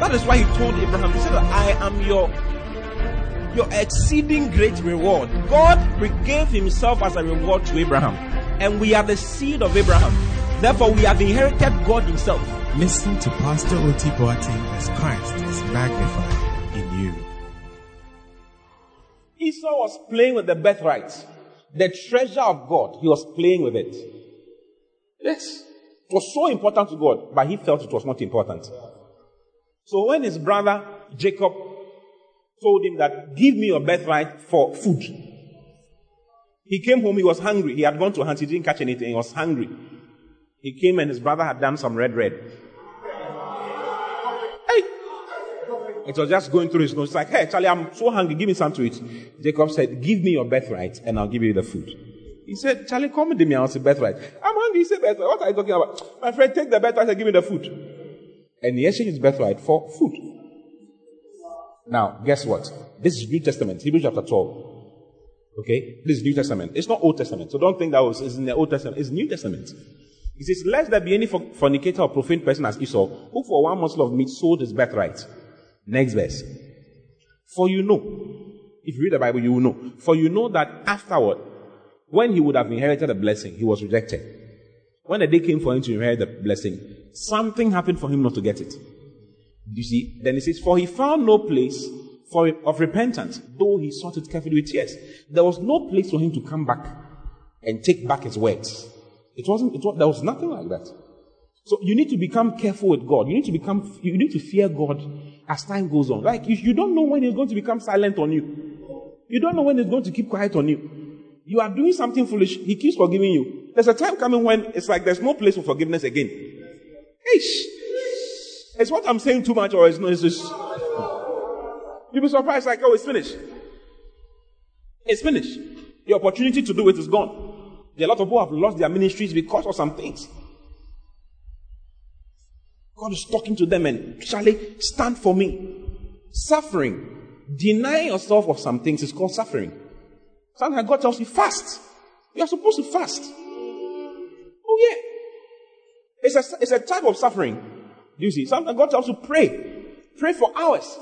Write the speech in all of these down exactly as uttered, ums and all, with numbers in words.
that is why He told Abraham, He said, I am your, your exceeding great reward. God gave Himself as a reward to Abraham. And we are the seed of Abraham. Therefore, we have inherited God Himself. Listen to Pastor Oti Boati as Christ is magnified in you. Esau was playing with the birthright. The treasure of God, he was playing with it. Yes. It was so important to God, but he felt it was not important. So when his brother Jacob told him that, give me your birthright for food. He came home, he was hungry. He had gone to hunt, he didn't catch anything, he was hungry. He came and his brother had done some red red. Hey! It was just going through his nose. It's like, hey, Charlie, I'm so hungry, give me some to eat. Jacob said, give me your birthright and I'll give you the food. He said, Charlie, come with me, I'll say birthright. I'm hungry, he said birthright. What are you talking about? My friend, take the birthright and give me the food. And he exchanged his birthright for food. Now, guess what? This is New Testament, Hebrews chapter twelve. Okay, this is New Testament. It's not Old Testament. So don't think that was, it's in the Old Testament. It's New Testament. It says, lest there be any fornicator or profane person as Esau, who for one morsel of meat sold his birthright. Next verse. For you know, if you read the Bible, you will know. For you know that afterward, when he would have inherited a blessing, he was rejected. When the day came for him to inherit the blessing, something happened for him not to get it. You see, then it says, for he found no place For of repentance, though he sought it carefully with tears. There was no place for him to come back and take back his words. It wasn't. It was, there was nothing like that. So you need to become careful with God. You need to become. You need to fear God as time goes on. Like you, you don't know when He's going to become silent on you. You don't know when He's going to keep quiet on you. You are doing something foolish. He keeps forgiving you. There's a time coming when it's like there's no place for forgiveness again. Eish. Is what I'm saying too much, or is no? It's just. You'll be surprised, like, oh, it's finished. It's finished. The opportunity to do it is gone. There are a lot of people who have lost their ministries because of some things. God is talking to them and, Charlie, stand for me. Suffering. Denying yourself of some things is called suffering. Sometimes God tells you, fast. You're supposed to fast. Oh, yeah. It's a, it's a type of suffering. You see, sometimes God tells you, pray. Pray for hours.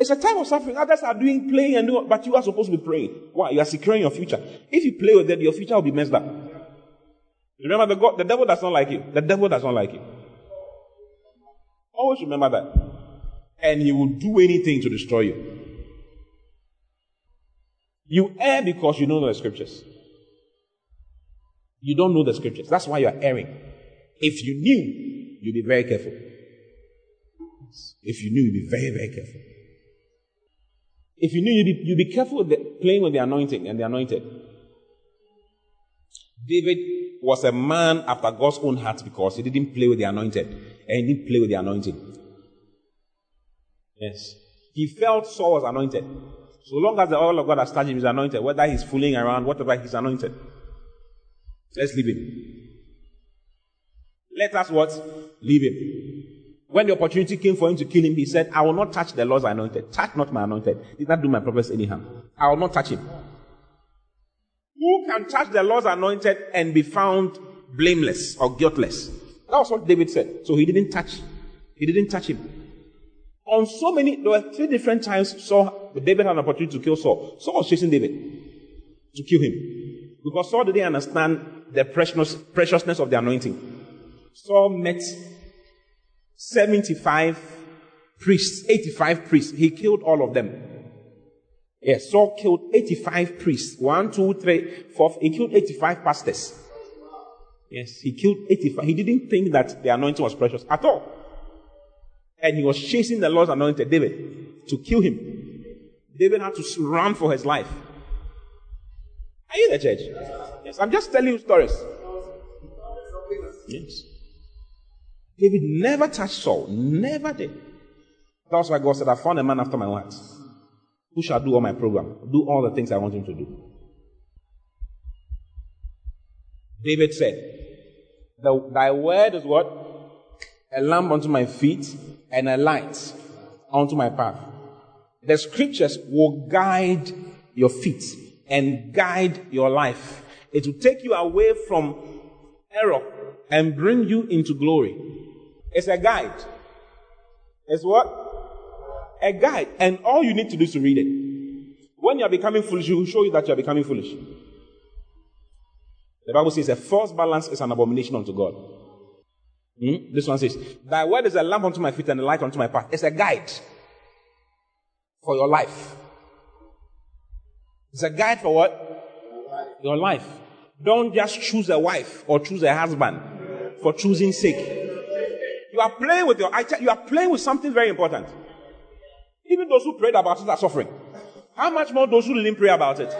It's a time of suffering. Others are doing playing and doing, but you are supposed to be praying. Why? You are securing your future. If you play with it, your future will be messed up. Remember, the, God, the devil does not like you. The devil does not like you. Always remember that. And he will do anything to destroy you. You err because you don't know the scriptures. You don't know the scriptures. That's why you are erring. If you knew, you'd be very careful. If you knew, you'd be very, very careful. If you knew, you'd be, you'd be careful with the, playing with the anointing and the anointed. David was a man after God's own heart because he didn't play with the anointed. And he didn't play with the anointing. Yes. He felt Saul was anointed. So long as the oil of God has touched him, he's anointed. Whether he's fooling around, whatever, he's anointed. Let's leave him. Let us what? Leave him. When the opportunity came for him to kill him, he said, I will not touch the Lord's anointed. Touch not my anointed. Did not do my purpose any harm. I will not touch him. Who can touch the Lord's anointed and be found blameless or guiltless? That was what David said. So he didn't touch. He didn't touch him. On so many, there were three different times Saul, David had an opportunity to kill Saul. Saul was chasing David to kill him. Because Saul didn't understand the precious, preciousness of the anointing. Saul met seventy-five priests, eighty-five priests. He killed all of them. Yes, Saul killed eighty-five priests. One, two, three, four. He killed eighty-five pastors. Yes, he killed eighty-five. He didn't think that the anointing was precious at all. And he was chasing the Lord's anointed David to kill him. David had to run for his life. Are you in the church? Yes, I'm just telling you stories. Yes. David never touched Saul, never did. That's why God said, I found a man after my heart, who shall do all my program, do all the things I want him to do. David said, thy word is what? A lamp unto my feet and a light unto my path. The scriptures will guide your feet and guide your life. It will take you away from error and bring you into glory. It's a guide. It's what? A guide. And all you need to do is to read it. When you are becoming foolish, it will show you that you are becoming foolish. The Bible says a false balance is an abomination unto God. Hmm? This one says, thy word is a lamp unto my feet and a light unto my path. It's a guide for your life. It's a guide for what? Your life. Don't just choose a wife or choose a husband for choosing sake. You are playing with your you are playing with something very important. Even those who prayed about it are suffering. How much more those who didn't pray about it?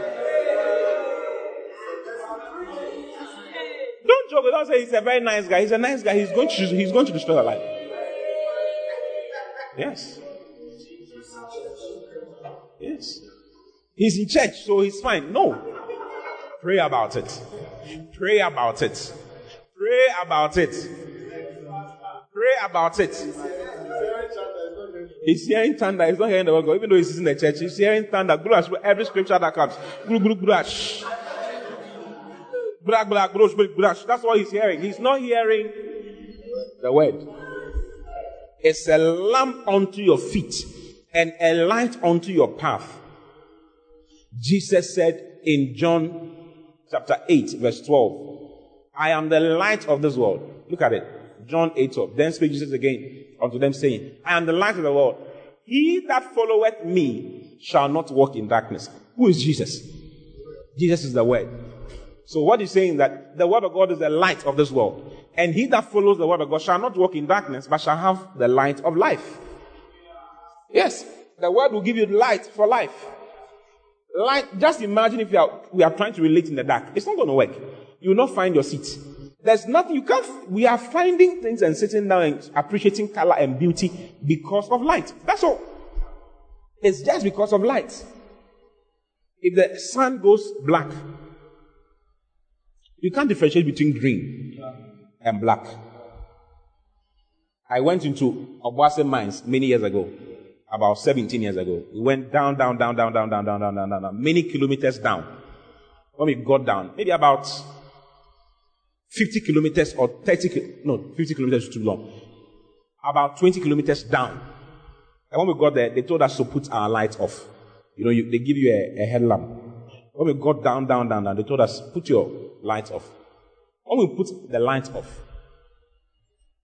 Don't joke. Don't say he's a very nice guy. He's a nice guy. He's going to he's going to destroy your life. Yes. Yes. He's in church, so he's fine. No. Pray about it. Pray about it. Pray about it. Pray about it. He's hearing thunder. He's not hearing the word of God. Even though he's in the church, he's hearing thunder. Gulash, every scripture that comes. Glu, glu, gulash. Black, black, gulash, gulash. That's what he's hearing. He's not hearing the word. It's a lamp unto your feet and a light unto your path. Jesus said in John chapter eight, verse twelve, I am the light of this world. Look at it. John eight twelve. Then speak Jesus again unto them, saying, I am the light of the world. He that followeth me shall not walk in darkness. Who is Jesus? Jesus is the word. So what he's saying that the word of God is the light of this world. And he that follows the word of God shall not walk in darkness, but shall have the light of life. Yes, the word will give you light for life. Light, just imagine if you are, we are trying to relate in the dark. It's not going to work. You will not find your seat. There's nothing you can't. We are finding things and sitting down and appreciating color and beauty because of light. That's all. It's just because of light. If the sun goes black, you can't differentiate between green and black. I went into Obuasi Mines many years ago, about seventeen years ago. We went down, down, down, down, down, down, down, down, down, down, down, many kilometers down. When we got down, maybe about fifty kilometers or thirty, no, fifty kilometers is too long. About twenty kilometers down. And when we got there, they told us to put our lights off. You know, you, they give you a, a headlamp. When we got down, down, down, down, they told us, put your lights off. When we put the lights off,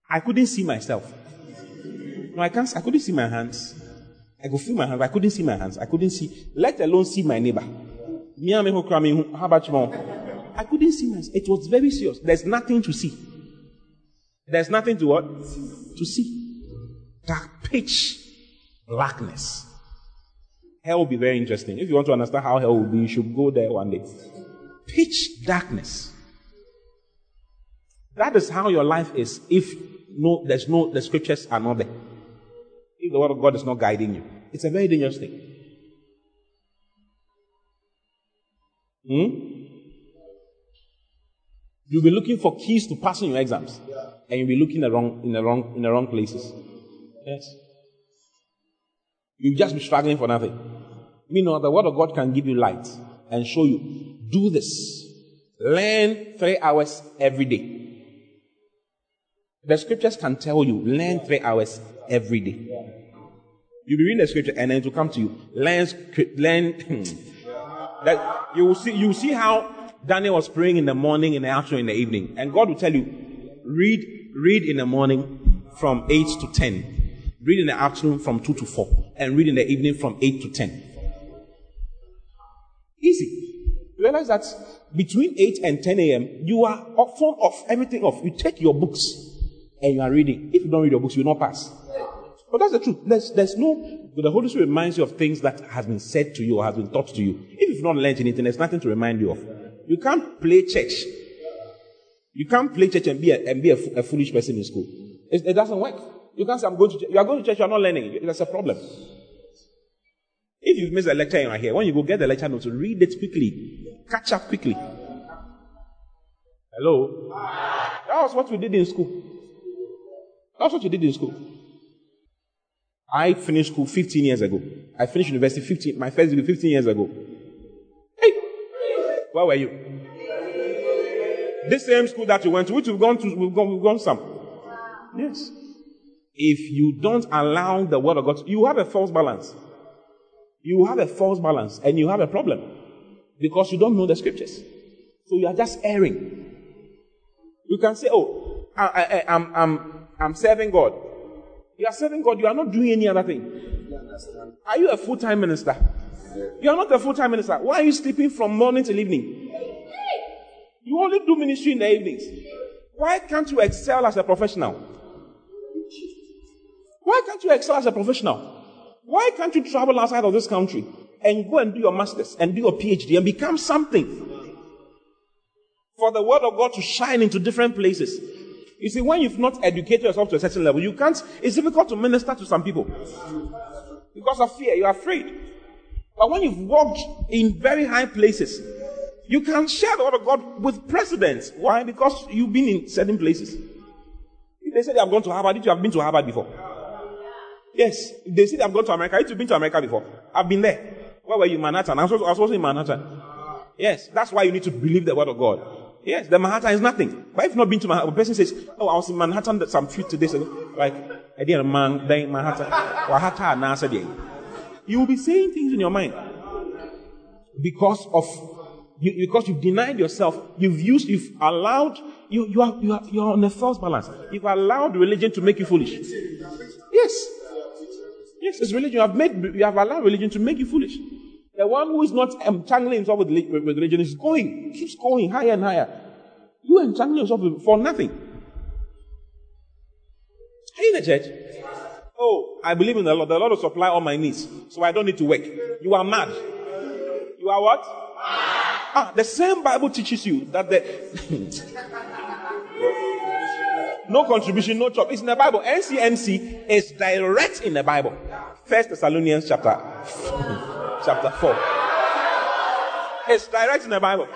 I couldn't see myself. No, I can't, I couldn't see my hands. I could feel my hands, I couldn't see my hands. I couldn't see, let alone see my neighbor. How about you more? I couldn't see myself. It was very serious. There's nothing to see. There's nothing to what? To see. Dark pitch blackness. Hell will be very interesting. If you want to understand how hell will be, you should go there one day. Pitch darkness. That is how your life is if no, there's no, the scriptures are not there. If the word of God is not guiding you. It's a very dangerous thing. Hmm? You'll be looking for keys to passing your exams. Yeah. And you'll be looking in the wrong, in the wrong, in the wrong places. Yes. You'll just be struggling for nothing. Meanwhile, the word of God can give you light and show you, do this. Learn three hours every day. The scriptures can tell you, learn three hours every day. You'll be reading the scripture and then it will come to you. Learn, learn. That you will see, you will see how Daniel was praying in the morning, in the afternoon, in the evening. And God will tell you, read, read in the morning from eight to ten. Read in the afternoon from two to four. And read in the evening from eight to ten. Easy. Realize that between eight and ten a.m., you are off, phone off, everything off. You take your books and you are reading. If you don't read your books, you will not pass. But that's the truth. There's, there's no, the Holy Spirit reminds you of things that has been said to you or has been taught to you. If you've not learned anything, there's nothing to remind you of. You can't play church. You can't play church and be a, and be a, a foolish person in school. It, it doesn't work. You can't say, I'm going to church. You are going to church, you are not learning. That's a problem. If you've missed a lecture and you are here, when you go get the lecture notes, read it quickly. Catch up quickly. Hello? That was what we did in school. That's what you did in school. I finished school fifteen years ago. I finished university fifteen, my first degree fifteen years ago. Hey, where were you? This same school that you went to, which we've gone to, we've gone, we've gone some. Yes. If you don't allow the word of God, you have a false balance. You have a false balance and you have a problem because you don't know the scriptures. So you are just erring. You can say, oh, I, I, I, I'm, I'm, I'm serving God. You are serving God. You are not doing any other thing. Are you a full-time minister? You are not a full-time minister. Why are you sleeping from morning till evening? You only do ministry in the evenings. Why can't you excel as a professional? Why can't you excel as a professional? Why can't you travel outside of this country and go and do your master's and do your P H D and become something? For the word of God to shine into different places. You see, when you've not educated yourself to a certain level, you can't, it's difficult to minister to some people. Because of fear, you're afraid. But when you've walked in very high places, you can share the word of God with presidents. Why? Because you've been in certain places. If they say they have gone to Harvard, did you have been to Harvard before? Yes. If they say they have gone to America, did you have been to America before? I've been there. Where were you? Manhattan. I was also in Manhattan. Yes. That's why you need to believe the word of God. Yes, the Manhattan is nothing. But if you've not been to Manhattan, a person says, oh, I was in Manhattan some few days ago. Like, I didn't man, then Manhattan. You will be saying things in your mind. Because of, you, because you've denied yourself, you've used, you've allowed, you, you are, you are, you're on a false balance. You've allowed religion to make you foolish. Yes. Yes, it's religion. You have made, you have allowed religion to make you foolish. The one who is not entangling himself with religion is going, keeps going higher and higher. You entangle yourself for nothing. Are you in the church? Oh, I believe in the Lord. The Lord will supply all my needs, so I don't need to work. You are mad. You are what? Ah, the same Bible teaches you that the no contribution, no job. It's in the Bible. N C N C is direct in the Bible. First Thessalonians chapter. Chapter four. It's direct in the Bible.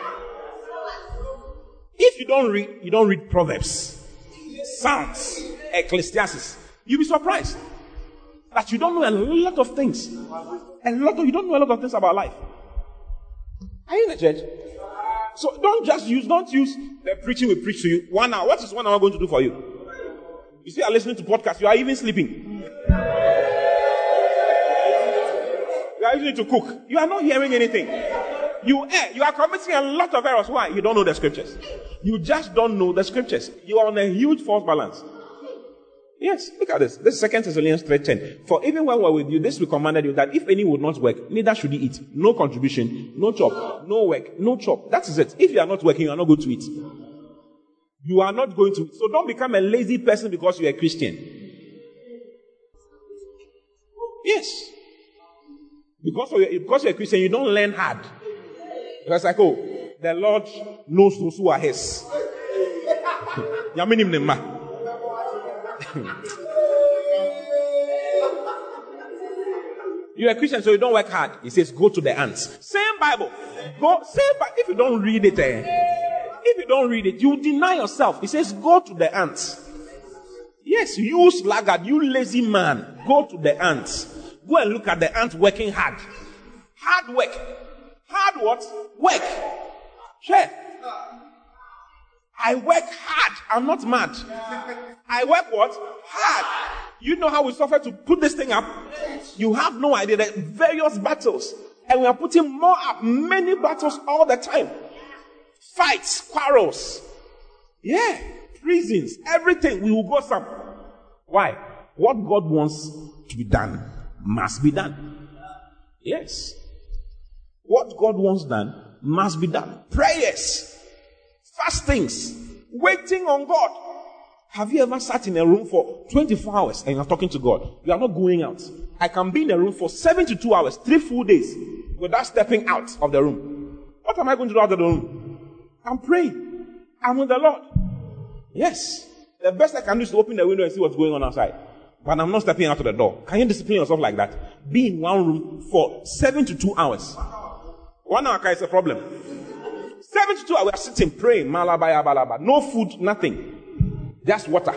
If you don't read, you don't read Proverbs, Psalms, Ecclesiastes, you'll be surprised that you don't know a lot of things. A lot of you don't know a lot of things about life. Are you in the church? So don't just use, don't use the preaching we preach to you. One hour. What is one hour going to do for you? You see, you are listening to podcasts, you are even sleeping. You are using it to cook. You are not hearing anything. You err. You are committing a lot of errors. Why? You don't know the scriptures. You just don't know the scriptures. You are on a huge false balance. Yes, look at this. This is Second Thessalonians three ten. For even when we were with you, this we commanded you, that if any would not work, neither should he eat. No contribution, no chop, no work, no chop. That is it. If you are not working, you are not going to eat. You are not going to eat. So don't become a lazy person because you are a Christian. Yes. Because, because you're a Christian, you don't learn hard. It's like, oh, the Lord knows those who are his. You're a Christian, so you don't work hard. He says, go to the ants. Same Bible. Go, same Bible. If you don't read it, eh, if you don't read it, you deny yourself. He says, go to the ants. Yes, you sluggard, you lazy man. Go to the ants. Go and look at the ant working hard. Hard work. Hard what? Work. Sure. I work hard. I'm not mad. I work what? Hard. You know how we suffer to put this thing up? You have no idea. There are various battles. And we are putting more up. Many battles all the time. Fights, quarrels. Yeah. Prisons. Everything. We will go some. Why? What God wants to be done must be done. Yes. What God wants done must be done. Prayers, fastings, waiting on God. Have you ever sat in a room for twenty-four hours and you are talking to God? You are not going out. I can be in a room for seventy-two hours, three full days, without stepping out of the room. What am I going to do out of the room? I'm praying. I'm with the Lord. Yes. The best I can do is to open the window and see what's going on outside. But I'm not stepping out of the door. Can you discipline yourself like that? Be in one room for seven to two hours. One hour is a problem. Seven to two hours, we are sitting, praying. Malabaya, balaba. No food, nothing. Just water.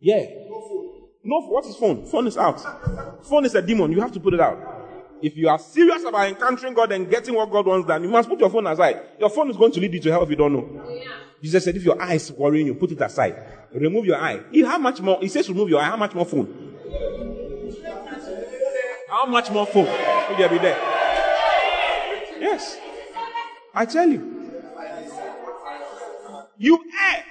Yeah. No food. No, what is phone? Phone is out. Phone is a demon. You have to put it out. If you are serious about encountering God and getting what God wants done, you must put your phone aside. Your phone is going to lead you to hell if you don't know. Yeah. Jesus said, if your eye is worrying you, put it aside. Remove your eye. How much more? He says remove your eye. How much more phone? How much more phone? Would you be there? Yes. I tell you. You err.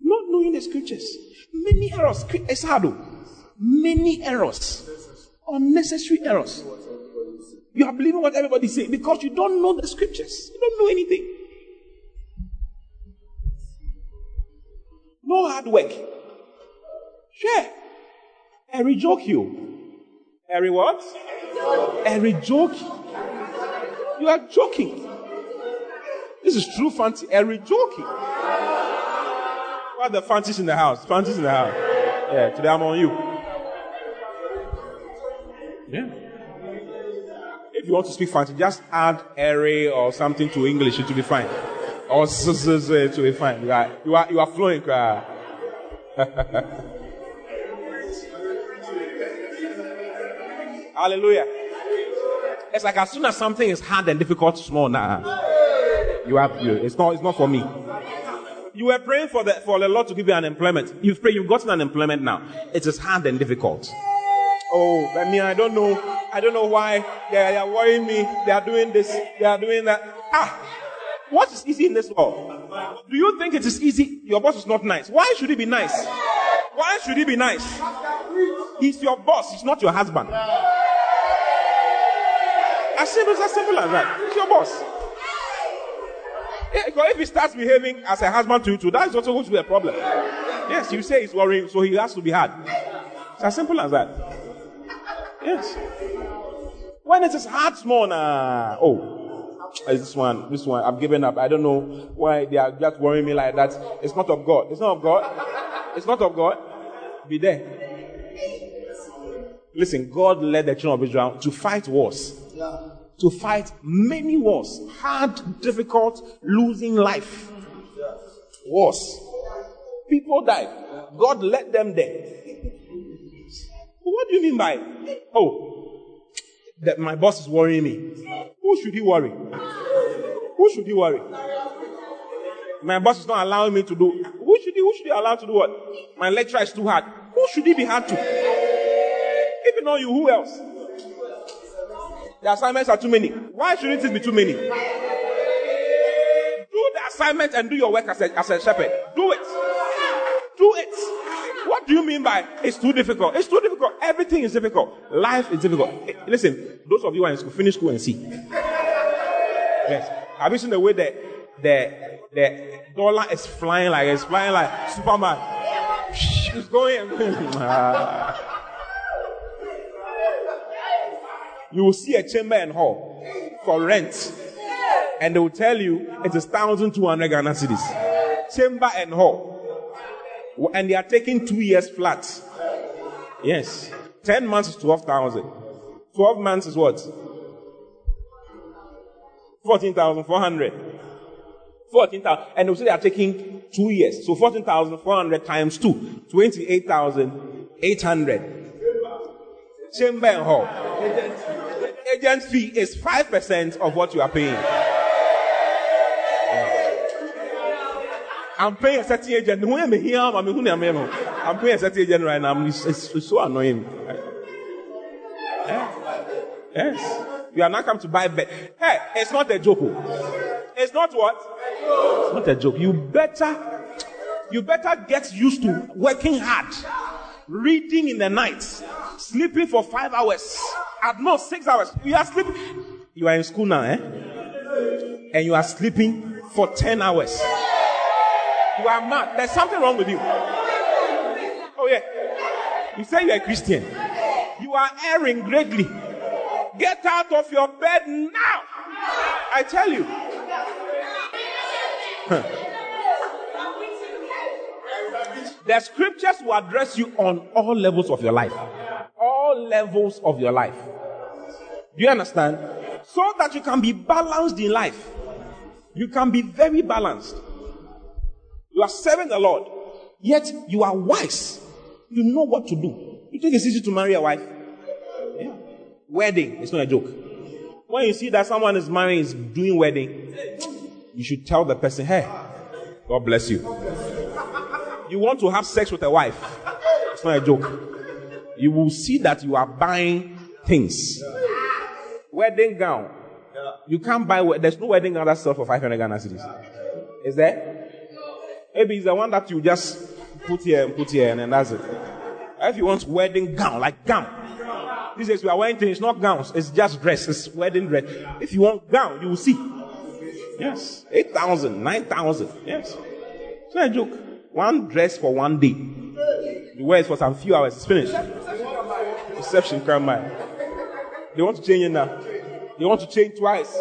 Not knowing the scriptures. Many errors. It's hard. Many errors. Unnecessary errors. You are believing what everybody is saying because you don't know the scriptures. You don't know anything. No hard work. Sure. Every joke you. Every what? Every joke. You are joking. This is true fancy. Every joking. What are the fancies in the house? Fancies in the house. Yeah, today I'm on you. Yeah. If you want to speak fancy, just add airy or something to English. It will be fine. Or so, so, so, it will be fine. You are, you are, you are flowing. Hallelujah. It's like as soon as something is hard and difficult, small now. Nah, you have you. It's not. It's not for me. You were praying for the for the Lord to give you unemployment. You've prayed. You've gotten unemployment now. It is hard and difficult. Oh, I mean, I don't know. I don't know why they are, they are worrying me. They are doing this. They are doing that. Ah, what is easy in this world? Do you think it is easy? Your boss is not nice. Why should he be nice? Why should he be nice? He's your boss. He's not your husband. As simple, as simple as that. He's your boss. Yeah, because if he starts behaving as a husband to you too, that is also going to be a problem. Yes, you say he's worrying, so he has to be hard. It's as simple as that. Yes. When it is hard, small, nah. Oh, this one, this one, I've given up. I don't know why they are just worrying me like that. It's not of God. It's not of God. It's not of God. Be there. Listen, God led the children of Israel to fight wars. Yeah. To fight many wars. Hard, difficult, losing life. Yeah. Wars. People died. Yeah. God led them there. What do you mean by, oh, that my boss is worrying me? Who should he worry? Who should he worry? My boss is not allowing me to do. Who should he, who should he allow to do what? My lecturer is too hard. Who should he be hard to? If you know you, who else? The assignments are too many. Why shouldn't it be too many? Do the assignment and do your work as a, as a shepherd. Do it. Do it. What do you mean by it's too difficult? It's too difficult. Everything is difficult. Life is difficult. Listen, those of you who are in school, finish school and see. Yes. Have you seen the way the, the, the dollar is flying like, it's flying like Superman? It's going. You will see a chamber and hall for rent. And they will tell you it is one thousand two hundred Ghana cedis. Chamber and hall. And they are taking two years flat. Yes. Ten months is twelve thousand. Twelve months is what? fourteen thousand four hundred. fourteen thousand. And they say they are taking two years. So fourteen thousand four hundred times two. twenty-eight thousand eight hundred. Chamber and hall. Agent fee is five percent of what you are paying. I'm paying a certain agent. I'm here. I'm paying a certain agent right now. It's, it's, it's so annoying. Yeah. Yes. You are not come to buy bet. Hey, it's not a joke. It's not what? It's not a joke. You better, you better get used to working hard, reading in the night, sleeping for five hours, at most six hours. You are sleeping. You are in school now, eh? And you are sleeping for ten hours. You are mad. There's something wrong with you. Oh, yeah. You say you're a Christian. You are erring greatly. Get out of your bed now. I tell you. Huh. The scriptures will address you on all levels of your life. All levels of your life. Do you understand? So that you can be balanced in life. You can be very balanced. You are serving the Lord, yet you are wise. You know what to do. You think it's easy to marry a wife? Yeah. Wedding, it's not a joke. When you see that someone is marrying, is doing wedding, you should tell the person, hey, God bless you. You want to have sex with a wife? It's not a joke. You will see that you are buying things. Wedding gown. You can't buy, there's no wedding gown that sells for five hundred Ghana cedis. Is there? Maybe it's the one that you just put here and put here and then that's it. If you want wedding gown, like gown. These days we are wearing things, not gowns. It's just dress. It's wedding dress. If you want gown, you will see. Yes. eight thousand, nine thousand. Yes. It's not a joke. One dress for one day. You wear it for some few hours. It's finished. Reception come by. They want to change it now. They want to change twice.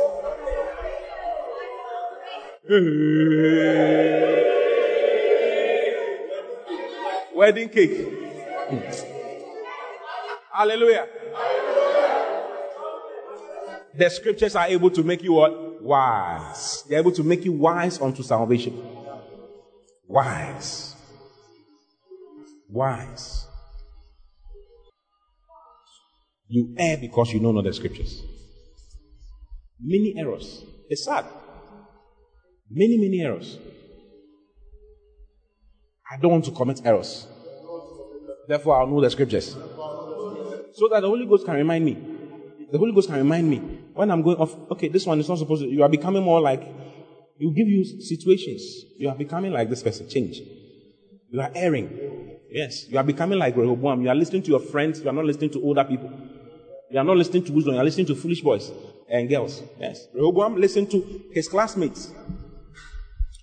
Wedding cake. Hallelujah. The scriptures are able to make you what? Wise. They're able to make you wise unto salvation. Wise. Wise. You err because you know not the scriptures. Many errors. It's sad. Many, many errors. I don't want to commit errors. Therefore, I'll know the scriptures. So that the Holy Ghost can remind me. The Holy Ghost can remind me. When I'm going off, okay, this one is not supposed to, you are becoming more like, it will give you situations. You are becoming like this person. Change. You are erring. Yes. You are becoming like Rehoboam. You are listening to your friends. You are not listening to older people. You are not listening to wisdom. You are listening to foolish boys and girls. Yes. Rehoboam listened to his classmates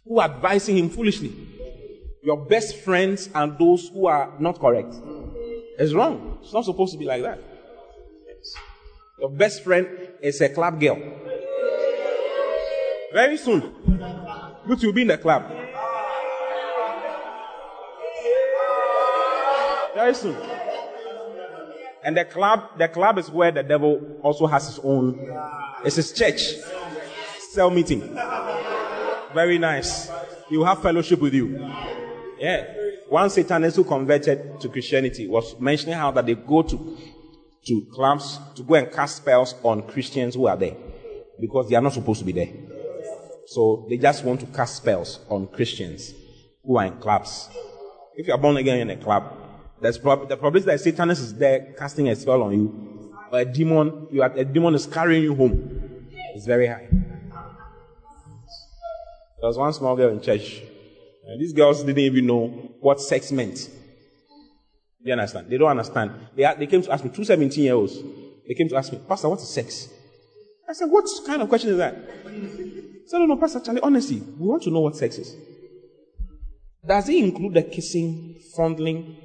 who were advising him foolishly. Your best friends and those who are not correct. It's wrong. It's not supposed to be like that. Yes. Your best friend is a club girl. Very soon, you will be in the club. Very soon. And the club, the club is where the devil also has his own. It's his church. Cell meeting. Very nice. He will have fellowship with you. Yeah. One Satanist who converted to Christianity was mentioning how that they go to, to clubs to go and cast spells on Christians who are there because they are not supposed to be there. So they just want to cast spells on Christians who are in clubs. If you are born again in a club, there's prob- the probability that Satanist is there casting a spell on you, or a demon, you are, a demon is carrying you home. It's very high. There was one small girl in church. And these girls didn't even know what sex meant. They understand. They don't understand. They, they came to ask me, two seventeen-year-olds. They came to ask me, Pastor, what is sex? I said, what kind of question is that? He said, no, no, Pastor Charlie, honestly, we want to know what sex is. Does it include the kissing, fondling,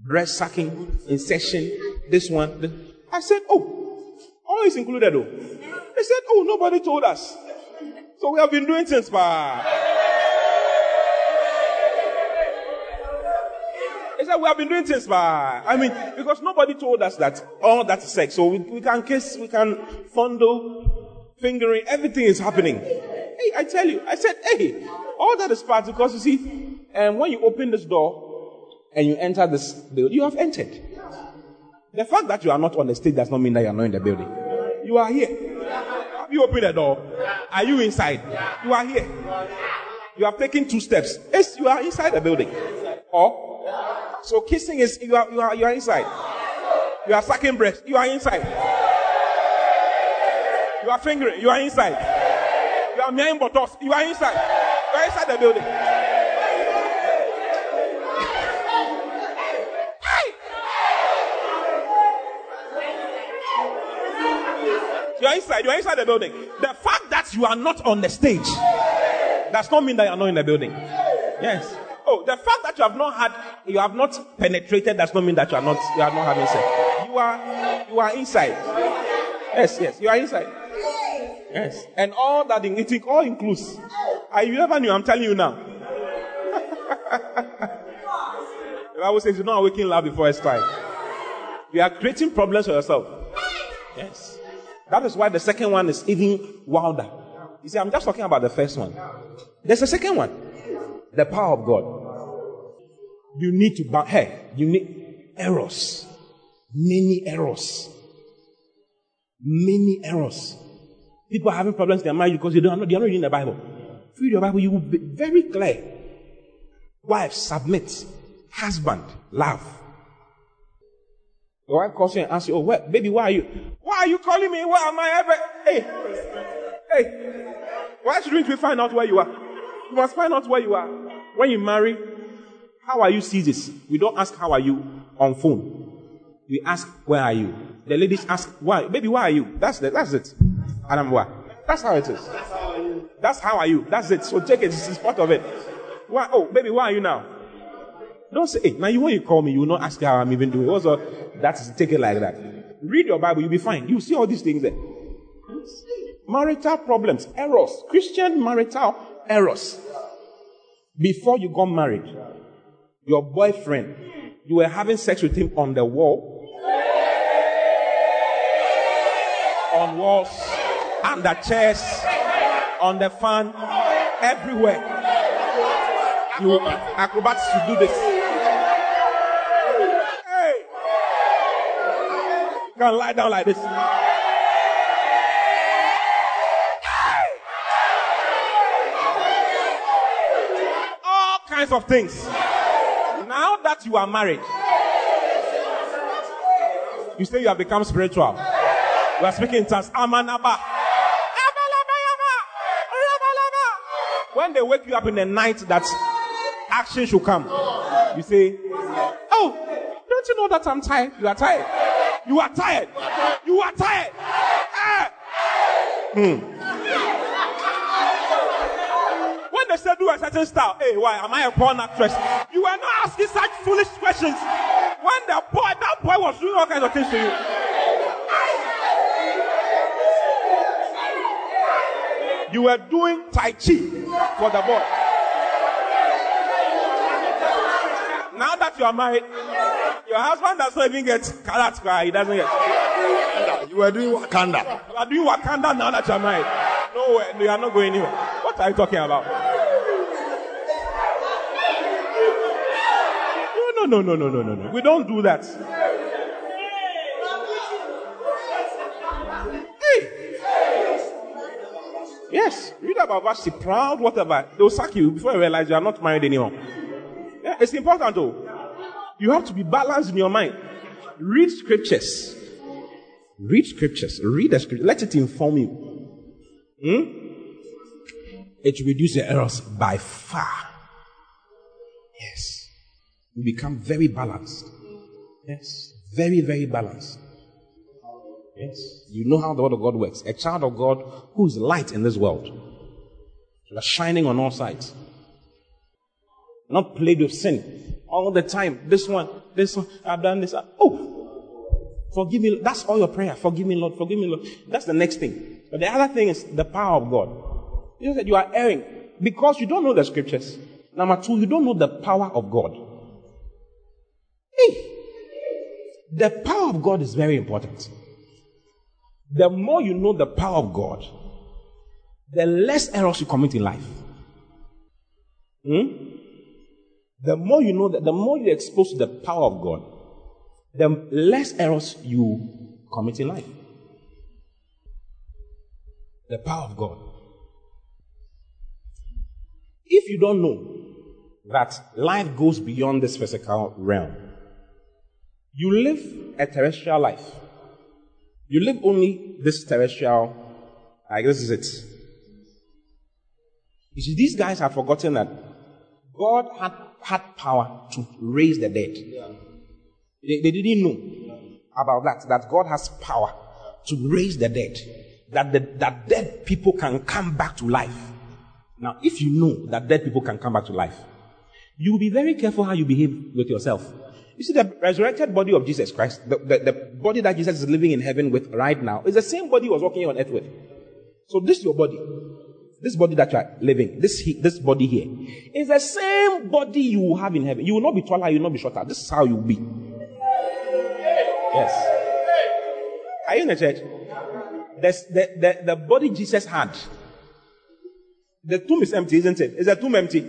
breast sucking, insertion, this one? This? I said, oh, all is included though. They said, oh, nobody told us. So we have been doing things, pa. We have been doing things, but I mean, because nobody told us that all that is sex. So we, we can kiss, we can fondle, fingering, everything is happening. Hey, I tell you, I said, hey, all that is part because you see, and um, when you open this door and you enter this building, you have entered. The fact that you are not on the stage does not mean that you are not in the building. You are here. Have you opened the door? Are you inside? You are here. You have taken two steps. Yes, you are inside the building. Or so kissing is, you are, you are, you are inside. You are sucking breath. You are inside. You are fingering. You are inside. You are meowing buttocks. You are inside. You are inside the building. Hey! You are inside. You are inside the building. The fact that you are not on the stage does not mean that you are not in the building. Yes. Oh, the fact that you have not had, you have not penetrated does not mean that you are not, you are not having sex. You are, you are inside. Yes, yes, you are inside. Yes, and all that, it all includes. I never knew. I'm telling you now. Bible says you're not awakening love before it's time. You are creating problems for yourself. Yes. That is why the second one is even wilder. You see, I'm just talking about the first one. There's a second one. The power of God. You need to ban- hey, you need errors. Many errors. Many errors. People are having problems in their marriage because they don't know, they are not reading the Bible. If you read your Bible, you will be very clear. Wife, submit. Husband, love. Your wife calls you and asks you, oh, where, baby, why are you? Why are you calling me? Where am I ever? Hey, hey, why shouldn't we find out where you are? You must find out where you are. When you marry, how are you sees this? We don't ask how are you on phone. We ask, where are you? The ladies ask, why? Baby, why are you? That's the, that's it. Adam, why? That's how it is. That's how are you? That's it. So take it. This is part of it. Why? Oh, baby, why are you now? Don't say, hey, now you, when you call me, you will not ask how I'm even doing. Also, that's, take it like that. Read your Bible, you'll be fine. You'll see all these things there. Marital problems, errors, Christian marital errors. Before you got married, your boyfriend, you were having sex with him on the wall, on walls, under chairs, on the fan, everywhere. You acrobats to do this. Hey, you can lie down like this. All kinds of things. Now that you are married, you say you have become spiritual. We are speaking in tongues. Amanaba. When they wake you up in the night, that action should come. You say, oh, don't you know that I'm tired? You are tired. You are tired. You are tired. Eh. Hmm. When they say do a certain style, hey, why am I a porn actress? You are not asking such foolish questions. When the boy, that boy was doing all kinds of things to you. You were doing Tai Chi for the boy. Now that you are married, your husband does not even get karate. He doesn't get. You were doing Wakanda. You are doing Wakanda now that you are married. No, you are not going anywhere. What are you talking about? No, no, no, no, no, no, no. We don't do that. Yes, read about Vashti, proud, whatever. They'll sack you before you realize you are not married anymore. Yeah, it's important though. You have to be balanced in your mind. Read scriptures. Read scriptures. Read the scripture. Let it inform you. Hmm? It reduces your errors by far. Yes. You become very balanced. Yes. Very, very balanced. Yes. You know how the word of God works. A child of God who is light in this world. You are shining on all sides. Not played with sin all the time. This one, this one, I've done this. Oh, forgive me. That's all your prayer. Forgive me, Lord. Forgive me, Lord. That's the next thing. But the other thing is the power of God. You said you are erring because you don't know the scriptures. Number two, you don't know the power of God. Hey, the power of God is very important. The more you know the power of God, the less errors you commit in life. Hmm? The more you know that, the more you're exposed to the power of God, the less errors you commit in life. The power of God. If you don't know that life goes beyond this physical realm, you live a terrestrial life. You live only this terrestrial, I guess is it. You see, these guys have forgotten that God had, had power to raise the dead. Yeah. They, they didn't know about that, that God has power to raise the dead, that, the, that dead people can come back to life. Now, if you know that dead people can come back to life, you will be very careful how you behave with yourself. You see, the resurrected body of Jesus Christ, the, the, the body that Jesus is living in heaven with right now, is the same body he was walking on earth with. So this is your body. This body that you are living, this, this body here, is the same body you will have in heaven. You will not be taller, you will not be shorter. This is how you will be. Yes. Are you in the church? The, the, the body Jesus had. The tomb is empty, isn't it? Is the tomb empty?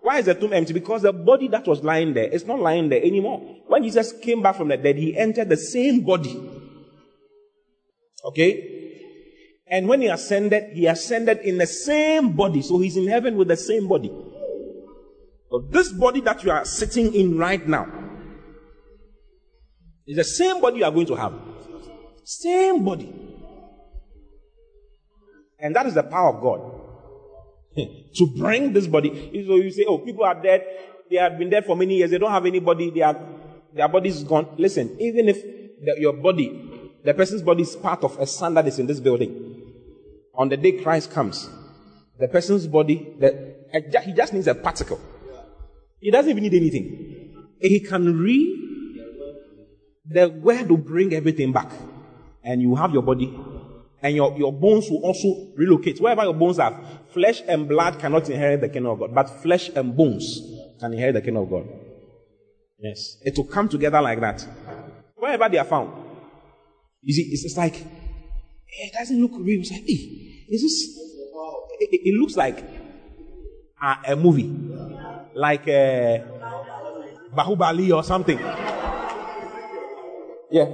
Why is the tomb empty? Because the body that was lying there, it's not lying there anymore. When Jesus came back from the dead, he entered the same body. Okay? And when he ascended, he ascended in the same body. So he's in heaven with the same body. So this body that you are sitting in right now is the same body you are going to have. Same body. And that is the power of God. To bring this body. So you say, oh, people are dead. They have been dead for many years. They don't have any body. They are, their body is gone. Listen, even if the, your body, the person's body is part of a sun that is in this building. On the day Christ comes, the person's body, the, he just needs a particle. He doesn't even need anything. He can read the word to bring everything back. And you have your body. And your, your bones will also relocate. Wherever your bones are, flesh and blood cannot inherit the kingdom of God. But flesh and bones can inherit the kingdom of God. Yes. It will come together like that. Wherever they are found. You see, it's, it's like... It doesn't look real. It's like, hey, is this? It, it looks like a, a movie, like a Bahubali or something. Yeah,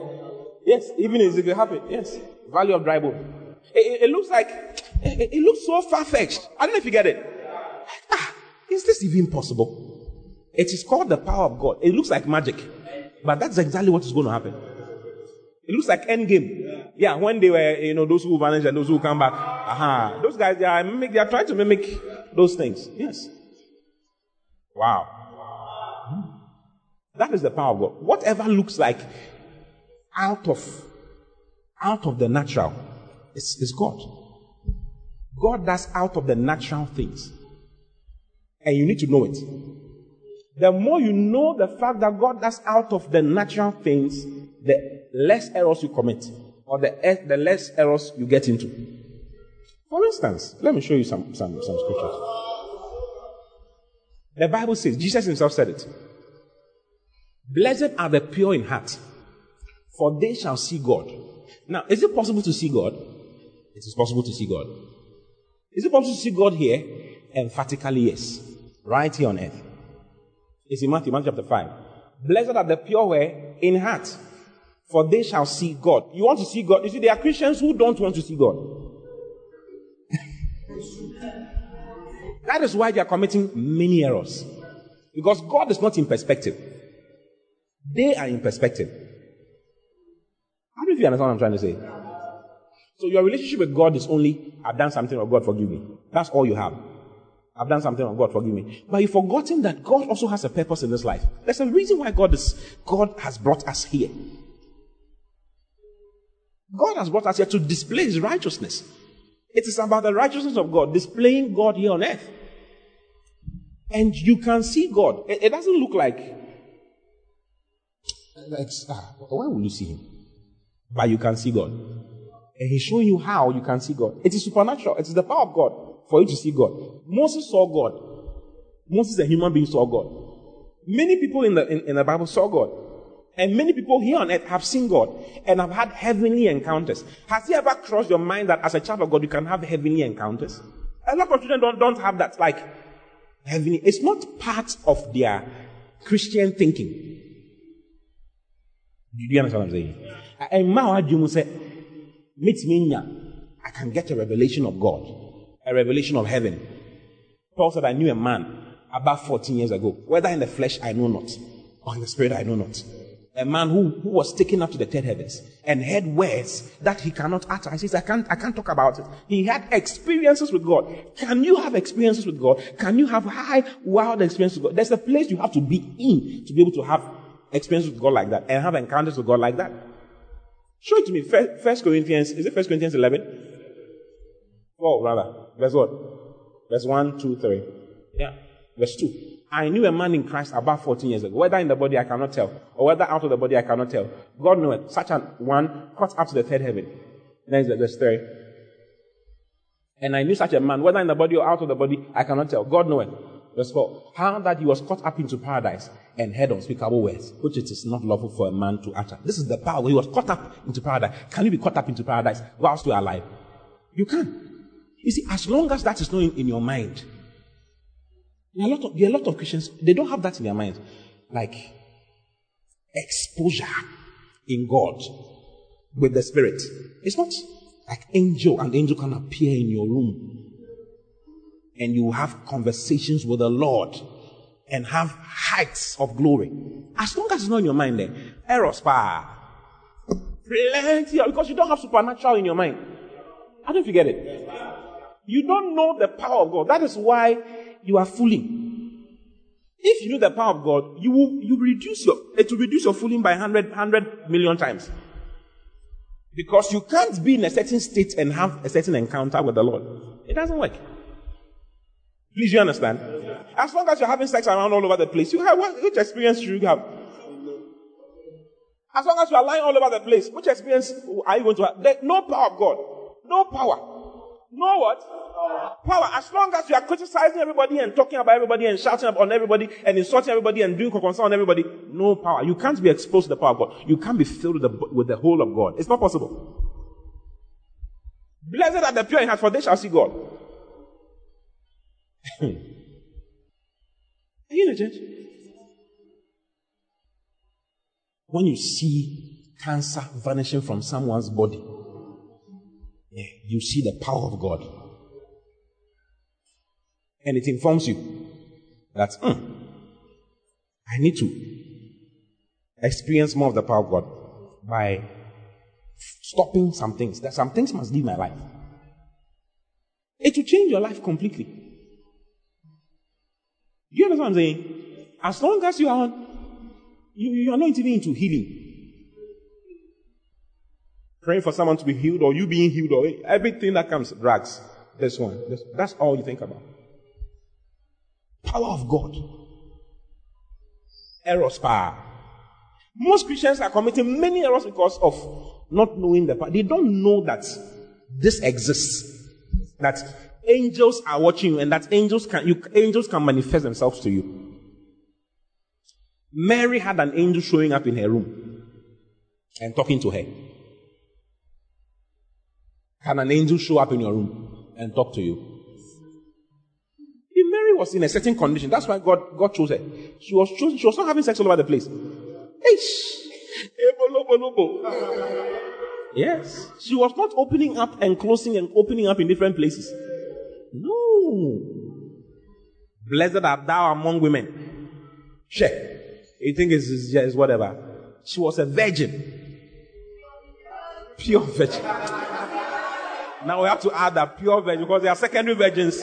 yes. Even if it happen, yes. Valley of Dry Bone. It, it, it looks like it, it looks so far fetched. I don't know if you get it. Ah, is this even possible? It is called the power of God. It looks like magic, but that's exactly what is going to happen. It looks like Endgame. Yeah, when they were, you know, those who vanish and those who come back. Aha. Uh-huh. Those guys, they are, mimic, they are trying to mimic those things. Yes. Wow. That is the power of God. Whatever looks like out of, out of the natural, it's, it's God. God does out of the natural things. And you need to know it. The more you know the fact that God does out of the natural things, the less errors you commit, or the, the less errors you get into. For instance, let me show you some, some, some scriptures. The Bible says, Jesus himself said it, "Blessed are the pure in heart, for they shall see God." Now, is it possible to see God? It is possible to see God. Is it possible to see God here? Emphatically, yes. Right here on earth. It's in Matthew, Matthew chapter five. "Blessed are the pure in heart, for they shall see God." You want to see God? You see, there are Christians who don't want to see God. That is why they are committing many errors. Because God is not in perspective. They are in perspective. How do you understand what I'm trying to say? So your relationship with God is only, I've done something, or God forgive me. That's all you have. I've done something, or God forgive me. But you've forgotten that God also has a purpose in this life. There's a reason why God is, God has brought us here. God has brought us here to display his righteousness. It is about the righteousness of God, displaying God here on earth. And you can see God. It, it doesn't look like... like ah, where will you see him? But you can see God. And he's showing you how you can see God. It is supernatural. It is the power of God for you to see God. Moses saw God. Moses, a human being, saw God. Many people in the, in, in the Bible saw God. And many people here on earth have seen God and have had heavenly encounters. Has it ever crossed your mind that as a child of God, you can have heavenly encounters? A lot of children don't, don't have that, like, heavenly. It's not part of their Christian thinking. Do you understand what I'm saying? And my Jim said, meet me now. I can get a revelation of God, a revelation of heaven. Paul said, I knew a man about fourteen years ago. Whether in the flesh, I know not, or in the spirit, I know not. A man who, who was taken up to the third heavens and heard words that he cannot utter. He says, I can't, I can't talk about it. He had experiences with God. Can you have experiences with God? Can you have high, wild experiences with God? There's a place you have to be in to be able to have experiences with God like that and have encounters with God like that. Show it to me. First, First Corinthians, is it First Corinthians eleven? Oh, rather. Verse what? Verse one, two, three. Yeah. Verse two. I knew a man in Christ about fourteen years ago. Whether in the body, I cannot tell. Or whether out of the body, I cannot tell. God knoweth. Such an one caught up to the third heaven. Then verse three. And I knew such a man, whether in the body or out of the body, I cannot tell. God knoweth. Verse four. How that he was caught up into paradise and heard unspeakable words, which it is not lawful for a man to utter. This is the power. He was caught up into paradise. Can you be caught up into paradise whilst you are alive? You can. You see, as long as that is not in, in your mind. There are, a lot of, there are a lot of Christians, they don't have that in their mind. Like, exposure in God with the Spirit. It's not like angel, an angel can appear in your room and you have conversations with the Lord and have heights of glory. As long as it's not in your mind there. Eros power. Plenty, because you don't have supernatural in your mind. I don't forget it. You don't know the power of God. That is why you are fooling. If you know the power of God, you will you reduce your it will reduce your fooling by one hundred, one hundred million times. Because you can't be in a certain state and have a certain encounter with the Lord. It doesn't work. Please, you understand? As long as you're having sex around all over the place, you have what, which experience should you have? As long as you are lying all over the place, which experience are you going to have? There's no power of God. No power. No what? Power. As long as you are criticizing everybody and talking about everybody and shouting on everybody and insulting everybody and doing concern on everybody, no power. You can't be exposed to the power of God. You can't be filled with the, with the whole of God. It's not possible. Blessed are the pure in heart, for they shall see God. Are you in the church? When you see cancer vanishing from someone's body, you see the power of God. And it informs you that mm, I need to experience more of the power of God by stopping some things. That some things must leave my life. It will change your life completely. You understand what I'm saying? As long as you are you, you are not even into healing. Praying for someone to be healed or you being healed or everything that comes, drugs, this one. This, that's all you think about. Power of God. Errors power. Most Christians are committing many errors because of not knowing the power. They don't know that this exists. That angels are watching you and that angels can, you, angels can manifest themselves to you. Mary had an angel showing up in her room and talking to her. Can an angel show up in your room and talk to you? If Mary was in a certain condition, that's why God, God chose her. She was chosen, she was not having sex all over the place. Yes. She was not opening up and closing and opening up in different places. No. Blessed art thou among women. She. You think it's, it's just whatever. She was a virgin. Pure virgin. Now we have to add that pure virgin, because there are secondary virgins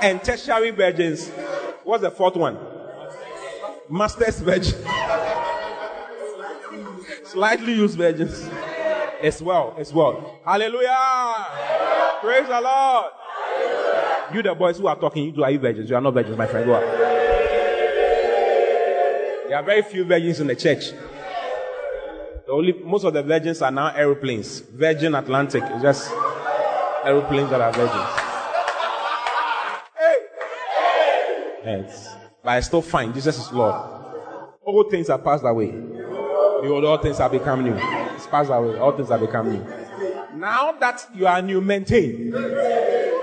and tertiary virgins. What's the fourth one? Master's virgin. Slightly used virgins. As well, as well. Hallelujah! Praise the Lord! You the boys who are talking, you two are you virgins. You are not virgins, my friend. Go on. There are very few virgins in the church. The only, most of the virgins are now aeroplanes. Virgin Atlantic is just aeroplanes that are virgins. Hey. Yes. But it's still fine. Jesus is Lord. All things are passed away. Behold, all things are become new. It's passed away. All things are become new. Now that you are new, maintain.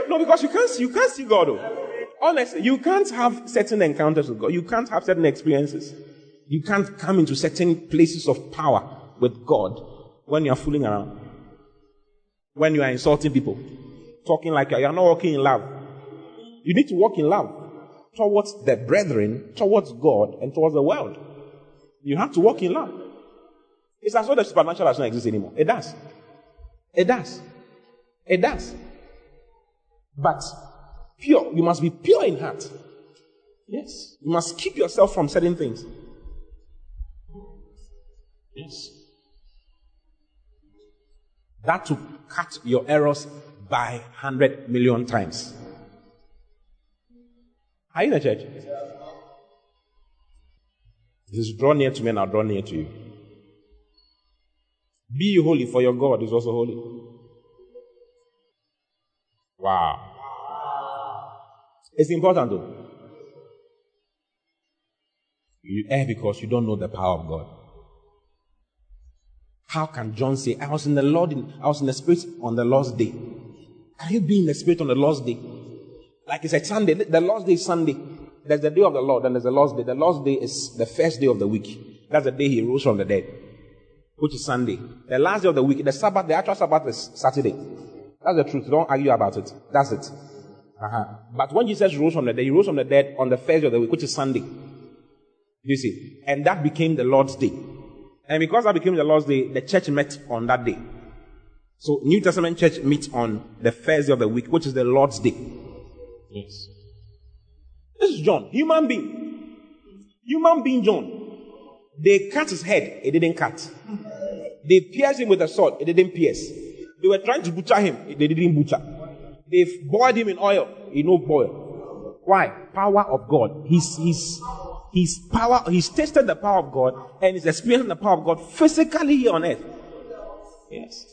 No, because you can't you can't see God. Though. Honestly, you can't have certain encounters with God. You can't have certain experiences. You can't come into certain places of power with God when you are fooling around. When you are insulting people, talking like you are not walking in love. You need to walk in love towards the brethren, towards God, and towards the world. You have to walk in love. It's as though the supernatural does not exist anymore. It does. It does. It does. But pure, you must be pure in heart. Yes. You must keep yourself from certain things. Yes. That to cut your errors by one hundred million times. Are you in the church? This is draw near to me and I'll draw near to you. Be holy, for your God is also holy. Wow. It's important though. You err because you don't know the power of God. How can John say, I was in the Lord, in, I was in the Spirit on the Lord's day? Can you be in the Spirit on the Lord's day? Like it's a Sunday. The Lord's day is Sunday. There's the day of the Lord and there's the Lord's day. The Lord's day is the first day of the week. That's the day he rose from the dead, which is Sunday. The last day of the week, the Sabbath, the actual Sabbath is Saturday. That's the truth. Don't argue about it. That's it. Uh-huh. But when Jesus rose from the dead, he rose from the dead on the first day of the week, which is Sunday. You see, and that became the Lord's day. And because that became the Lord's day, the church met on that day. So New Testament church meets on the first day of the week, which is the Lord's day. Yes. This is John, human being. Human being John. They cut his head, it didn't cut. They pierced him with a sword, it didn't pierce. They were trying to butcher him, they didn't butcher. They boiled him in oil, he no boil. Why? Power of God. He's he's His power, he's tasted the power of God and he's experiencing the power of God physically here on earth. Yes.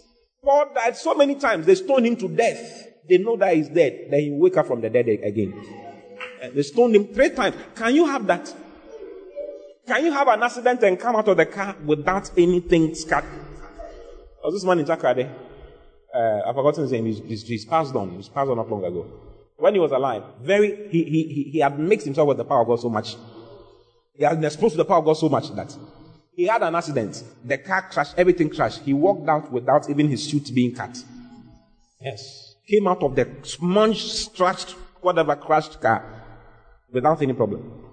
Paul died so many times, they stoned him to death. They know that he's dead, then he wake up from the dead again. And they stoned him three times. Can you have that? Can you have an accident and come out of the car without anything scarred? Was this man in Takade? Uh, I've forgotten his name. He's, he's, he's passed on. He's passed on not long ago. When he was alive, very he he he, he had mixed himself with the power of God so much. He had been exposed to the power of God so much that he had an accident. The car crashed, everything crashed. He walked out without even his suit being cut. Yes. Came out of the smudged, scratched, whatever crashed car without any problem.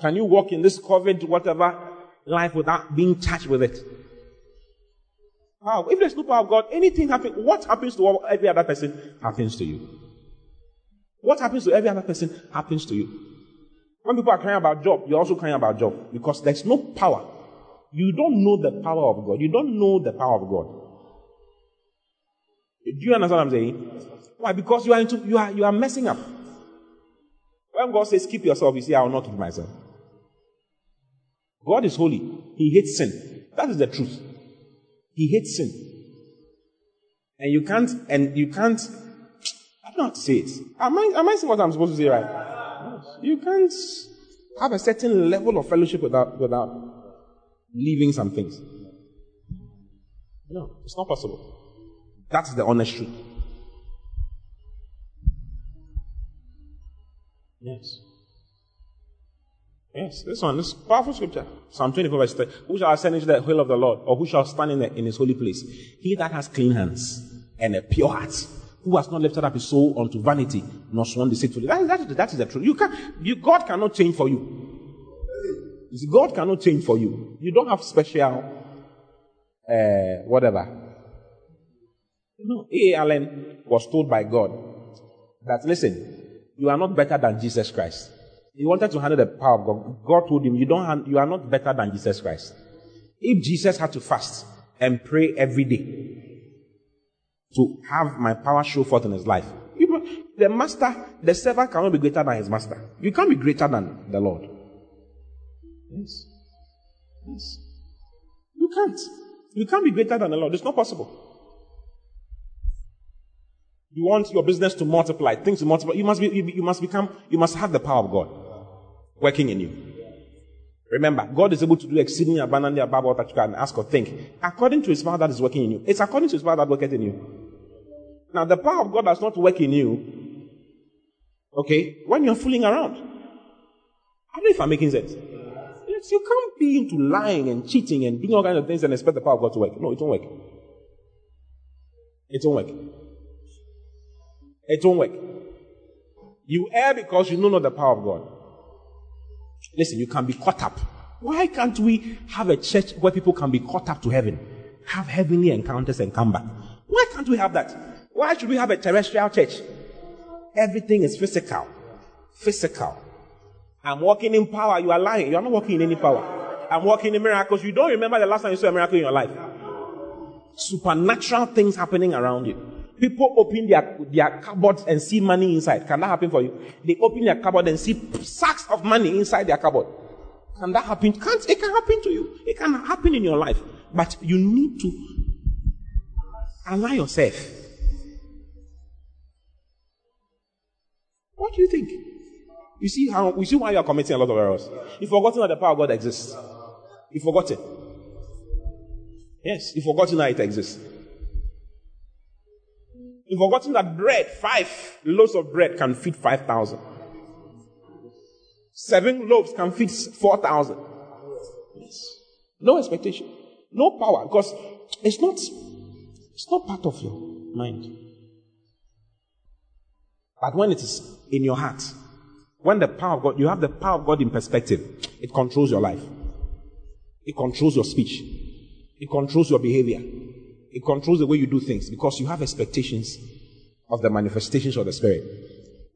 Can you walk in this COVID, whatever, life without being touched with it? How? If there's no power of God, anything happens. What happens to every other person happens to you. What happens to every other person happens to you. When people are crying about job, you're also crying about job because there's no power. You don't know the power of God. You don't know the power of God. Do you understand what I'm saying? Why? Because you are into you are you are messing up. When God says keep yourself, you say I will not keep myself. God is holy. He hates sin. That is the truth. He hates sin, and you can't and you can't. I don't know how to say it. Am I, am I saying what I'm supposed to say right? You can't have a certain level of fellowship without without leaving some things. No, it's not possible. That's the honest truth. Yes. Yes, this one, this powerful scripture. Psalm twenty-four verse three. Who shall ascend into the hill of the Lord? Or who shall stand in, the, in his holy place? He that has clean hands and a pure heart. Who has not lifted up his soul unto vanity, nor sworn deceitfully. That, that, that is the truth. You can, you, God cannot change for you. God cannot change for you. You don't have special, uh, whatever. No, A. Allen was told by God that, listen, you are not better than Jesus Christ. He wanted to handle the power of God. God told him, you don't, hand, you are not better than Jesus Christ. If Jesus had to fast and pray every day, to have my power show forth in his life. The master, the servant cannot be greater than his master. You can't be greater than the Lord. Yes. Yes. You can't. You can't be greater than the Lord. It's not possible. You want your business to multiply, things to multiply. You must be, you must become, you must have the power of God working in you. Remember, God is able to do exceedingly abundantly above all that you can ask or think. According to his power that is working in you. It's according to his power that worketh in you. Now, the power of God does not work in you, okay, when you're fooling around. I don't know if I'm making sense. Yes, you can't be into lying and cheating and doing all kinds of things and expect the power of God to work. No, it won't work. It won't work. It won't work. You err because you know not the power of God. Listen, you can be caught up. Why can't we have a church where people can be caught up to heaven? Have heavenly encounters and come back. Why can't we have that? Why should we have a terrestrial church? Everything is physical. Physical. I'm walking in power. You are lying. You are not walking in any power. I'm walking in miracles. You don't remember the last time you saw a miracle in your life. Supernatural things happening around you. People open their, their cupboards and see money inside. Can that happen for you? They open their cupboard and see sacks of money inside their cupboard. Can that happen? Can't, it can happen to you. It can happen in your life. But you need to allow yourself. What do you think? You see how you see why you are committing a lot of errors. You've forgotten that the power of God exists. You've forgotten. Yes, you've forgotten that it exists. You've forgotten that bread, five loaves of bread can feed five thousand. Seven loaves can feed four thousand. Yes. No expectation. No power. Because it's not it's not part of your mind. But when it is in your heart, when the power of God, you have the power of God in perspective, it controls your life. It controls your speech. It controls your behavior. It controls the way you do things because you have expectations of the manifestations of the Spirit.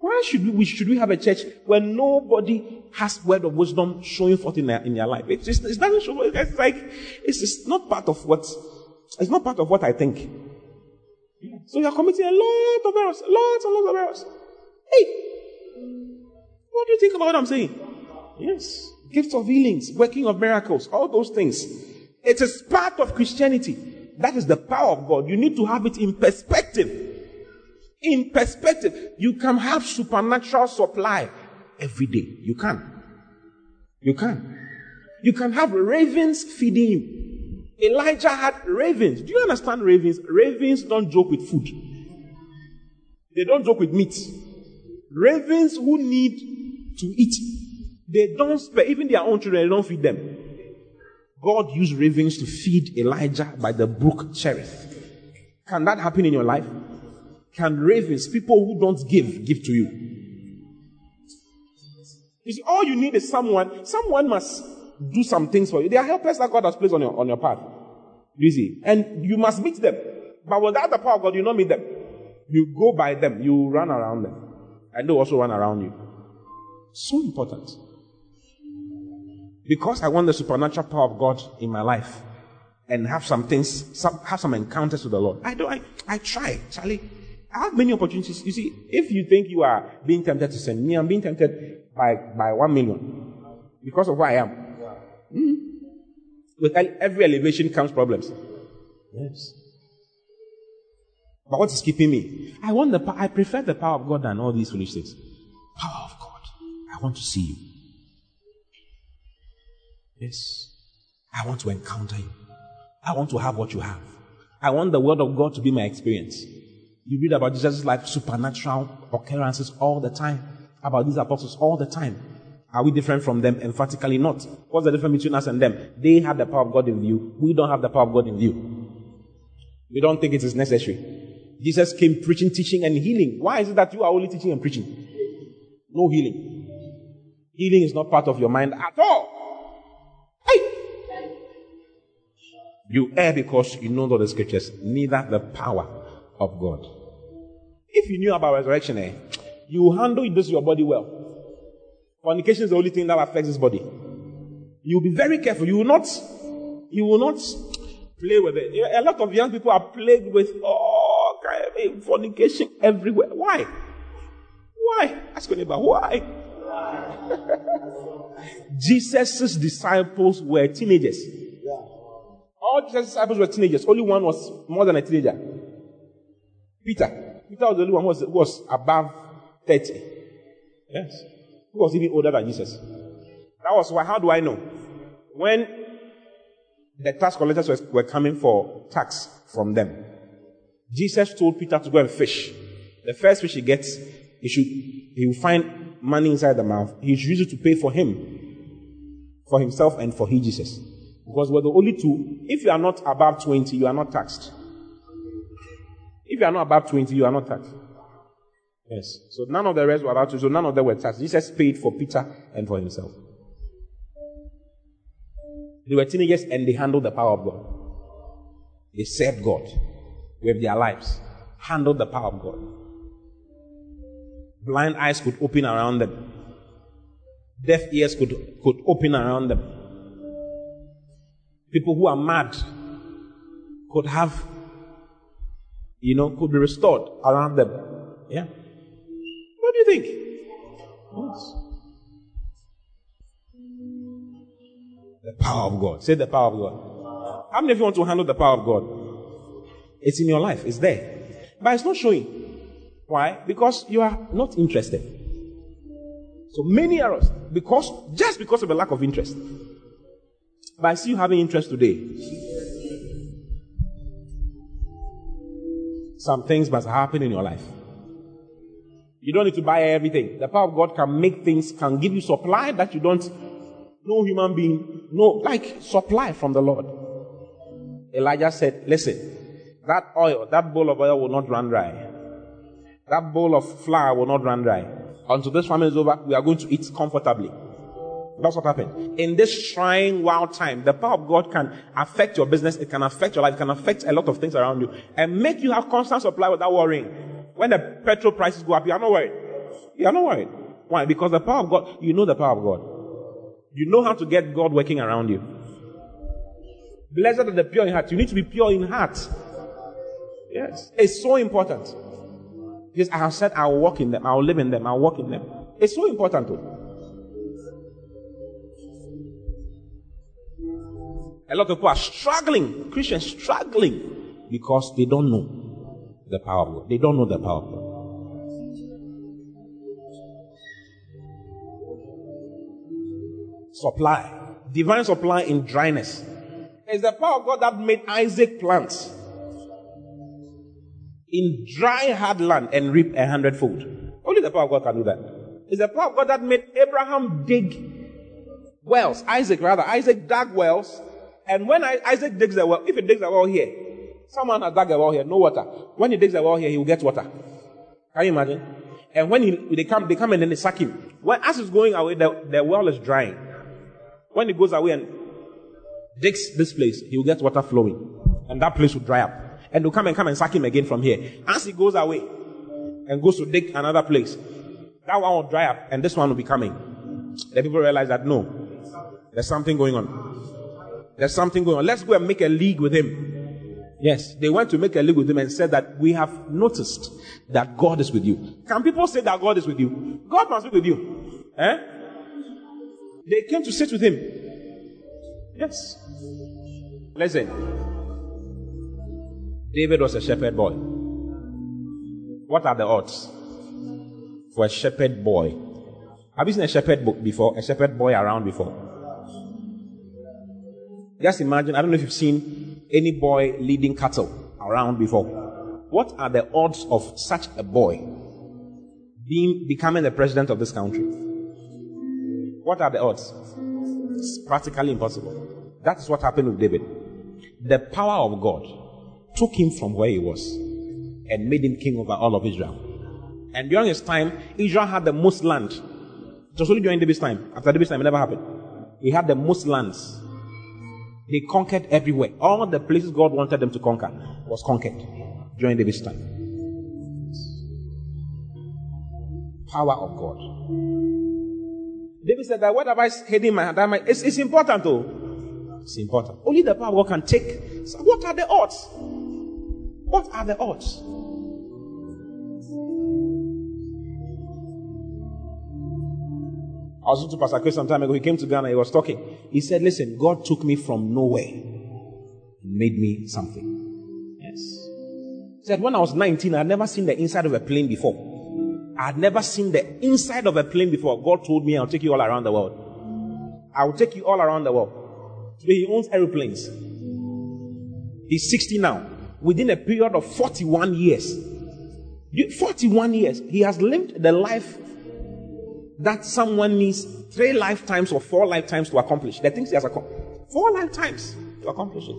Why should we should we have a church where nobody has word of wisdom showing forth in their in their life? It just it doesn't show. It's like it's, it's not part of what it's not part of what I think. Yeah. So you are committing a lot of errors, lots and lots of errors. Hey, what do you think about what I'm saying? Yes, gifts of healings, working of miracles, all those things. It is part of Christianity. That is the power of God. You need to have it in perspective. In perspective, you can have supernatural supply every day. You can. You can. You can have ravens feeding you. Elijah had ravens. Do you understand ravens? Ravens don't joke with food. They don't joke with meat. Ravens who need to eat, they don't spare. Even their own children, they don't feed them. God used ravens to feed Elijah by the brook Cherith. Can that happen in your life? Can ravens, people who don't give, give to you? You see, all you need is someone. Someone must do some things for you. They are helpers that God has placed on your, on your path. You see, and you must meet them. But without the power of God, you don't meet them. You go by them. You run around them. And they also run around you. So important. Because I want the supernatural power of God in my life and have some things, some, have some encounters with the Lord. I don't, I, I try, Charlie. I have many opportunities. You see, if you think you are being tempted to send me, I'm being tempted by, by one million because of who I am. Mm. With every elevation comes problems. Yes. But what is keeping me? I want the, I prefer the power of God than all these foolish things. Power of God. I want to see you. Yes, I want to encounter you. I want to have what you have. I want the word of God to be my experience. You read about Jesus' life, supernatural occurrences all the time, about these apostles all the time. Are we different from them? Emphatically not. What's the difference between us and them? They have the power of God in view. We don't have the power of God in view. We don't think it is necessary. Jesus came preaching, teaching, and healing. Why is it that you are only teaching and preaching? No healing. Healing is not part of your mind at all. You err because you know not the scriptures, neither the power of God. If you knew about resurrection, eh, you handle this your body well. Fornication is the only thing that affects this body. You'll be very careful. You will not, you will not play with it. A lot of young people are plagued with oh, fornication everywhere. Why? Why? Ask your neighbor, why? Jesus' disciples were teenagers. All Jesus' disciples were teenagers. Only one was more than a teenager. Peter. Peter was the only one who was, who was above thirty. Yes. Who was even older than Jesus. That was why. How do I know? When the tax collectors were, were coming for tax from them, Jesus told Peter to go and fish. The first fish he gets, he should he will find money inside the mouth. He should use it to pay for him, for himself and for he, Jesus. Because we're the only two. If you are not above twenty, you are not taxed. If you are not above twenty, you are not taxed. Yes. So none of the rest were above twenty. So none of them were taxed. Jesus paid for Peter and for himself. They were teenagers and they handled the power of God. They served God with their lives. Handled the power of God. Blind eyes could open around them. Deaf ears could, could open around them. People who are mad could have, you know, could be restored around them. Yeah. What do you think? Yes. The power of God. Say the power of God. How many of you want to handle the power of God? It's in your life. It's there. But it's not showing. Why? Because you are not interested. So many errors, because just because of a lack of interest. But I see you having interest today. Some things must happen in your life. You don't need to buy everything. The power of God can make things, can give you supply that you don't, no human being, no, like supply from the Lord. Elijah said, listen, that oil, that bowl of oil will not run dry. That bowl of flour will not run dry. Until this famine is over, we are going to eat comfortably. That's what happened. In this trying, wild time, the power of God can affect your business, it can affect your life, it can affect a lot of things around you, and make you have constant supply without worrying. When the petrol prices go up, you are not worried. You are not worried. Why? Because the power of God, you know the power of God. You know how to get God working around you. Blessed are the pure in heart. You need to be pure in heart. Yes. It's so important. Because I have said I will walk in them, I will live in them, I will walk in them. It's so important too. A lot of people are struggling, Christians struggling, because they don't know the power of God. They don't know the power of God. Supply. Divine supply in dryness. It's the power of God that made Isaac plant in dry, hard land and reap a hundredfold. Only the power of God can do that. It's the power of God that made Abraham dig wells. Isaac, rather. Isaac dug wells. And when Isaac digs a well, if he digs a well here, someone has dug a well here, no water. When he digs a well here, he will get water. Can you imagine? And when he, they come, they come and then they sack him. When as he's going away, the, the well is drying. When he goes away and digs this place, he will get water flowing, and that place will dry up. And they'll come and come and sack him again from here. As he goes away and goes to dig another place, that one will dry up, and this one will be coming. The people realize that no, there's something going on. There's something going on. Let's go and make a league with him. Yes, they went to make a league with him and said that we have noticed that God is with you. Can people say that God is with you? God must be with you. Eh? They came to sit with him. Yes. Listen. David was a shepherd boy. What are the odds for a shepherd boy? Have you seen a shepherd book before? A shepherd boy around before? Just imagine, I don't know if you've seen any boy leading cattle around before. What are the odds of such a boy being becoming the president of this country? What are the odds? It's practically impossible. That is what happened with David. The power of God took him from where he was and made him king over all of Israel. And during his time, Israel had the most land. It was only during David's time. After David's time, it never happened. He had the most lands. They conquered everywhere. All the places God wanted them to conquer was conquered during David's time. Power of God. David said that what have I hidden my hand? It's, it's important though. It's important. Only the power of God can take. So what are the odds? What are the odds? I was talking to Pastor Chris some time ago. He came to Ghana. He was talking. He said, listen, God took me from nowhere and made me something. Yes. He said, when I was nineteen, I had never seen the inside of a plane before. I had never seen the inside of a plane before. God told me, I'll take you all around the world. I will take you all around the world. Today, he owns aeroplanes. He's sixty now. Within a period of forty-one years. forty-one years. He has lived the life that someone needs three lifetimes or four lifetimes to accomplish. The things he has accomplished. Four lifetimes to accomplish it.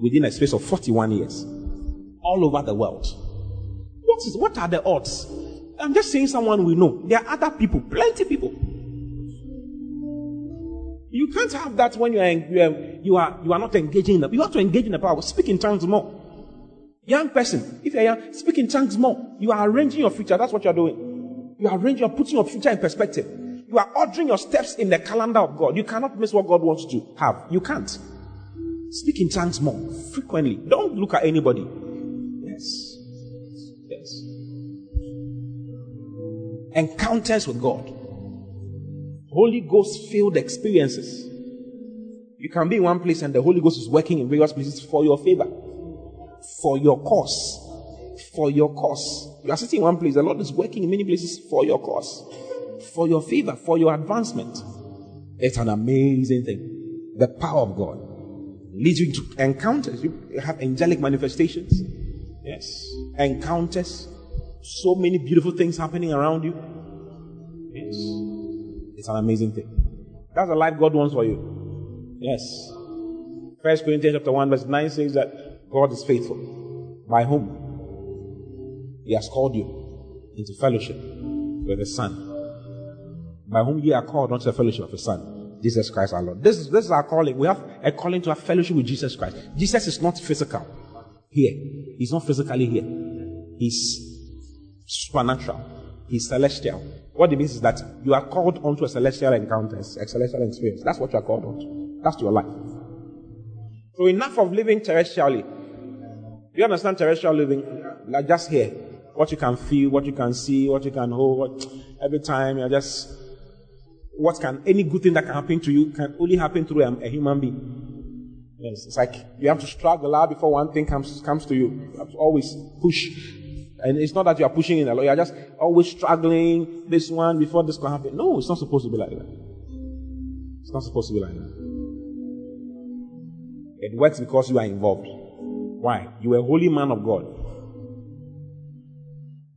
Within a space of forty-one years. All over the world. What is? What are the odds? I'm just saying someone we know. There are other people. Plenty people. You can't have that when you are, you are, you are, you are not engaging in the, you have to engage in the power. Speak in tongues more. Young person, if you're young, speak in tongues more. You are arranging your future. That's what you're doing. You are arranging, you are putting your future in perspective. You are ordering your steps in the calendar of God. You cannot miss what God wants you to have. You can't. Speak in tongues more frequently. Don't look at anybody. Yes. Yes. Encounters with God. Holy Ghost filled experiences. You can be in one place and the Holy Ghost is working in various places for your favor, for your cause. For your cause. You are sitting in one place. The Lord is working in many places for your cause. for your favor, for your advancement. It's an amazing thing. The power of God leads you to encounters. You have angelic manifestations. Yes. Encounters. So many beautiful things happening around you. Yes. It's an amazing thing. That's the life God wants for you. Yes. First Corinthians chapter one verse nine says that God is faithful, by whom He has called you into fellowship with His Son. By whom ye are called unto the fellowship of His Son, Jesus Christ our Lord. This is, this is our calling. We have a calling to have fellowship with Jesus Christ. Jesus is not physical here. He's not physically here. He's supernatural. He's celestial. What it means is that you are called onto a celestial encounter, a celestial experience. That's what you are called onto. That's your life. So enough of living terrestrially. Do you understand terrestrial living? Like just here. What you can feel, what you can see, what you can hold. What, every time you're just... What can any good thing that can happen to you can only happen through a, a human being. Yes, it's like you have to struggle out before one thing comes comes to you. You have to always push, and it's not that you are pushing in a lot. You are just always struggling. This one before this can happen. No, it's not supposed to be like that. It's not supposed to be like that. It works because you are involved. Why? You are a holy man of God.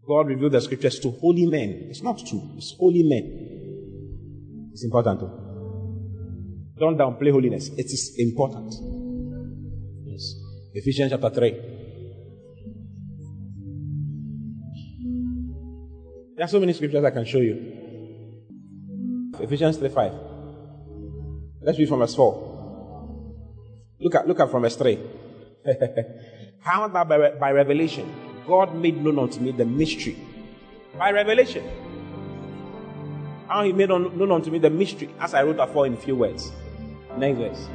God revealed the scriptures to holy men. It's not true. It's holy men. It's important. Don't downplay holiness. It is important. Yes. Ephesians chapter three. There are so many scriptures I can show you. Ephesians three five. Let's read from verse four. Look at, look at from verse three. How that by, by revelation God made known unto me the mystery. By revelation. How He made known unto me the mystery, as I wrote afore in few words. Next verse.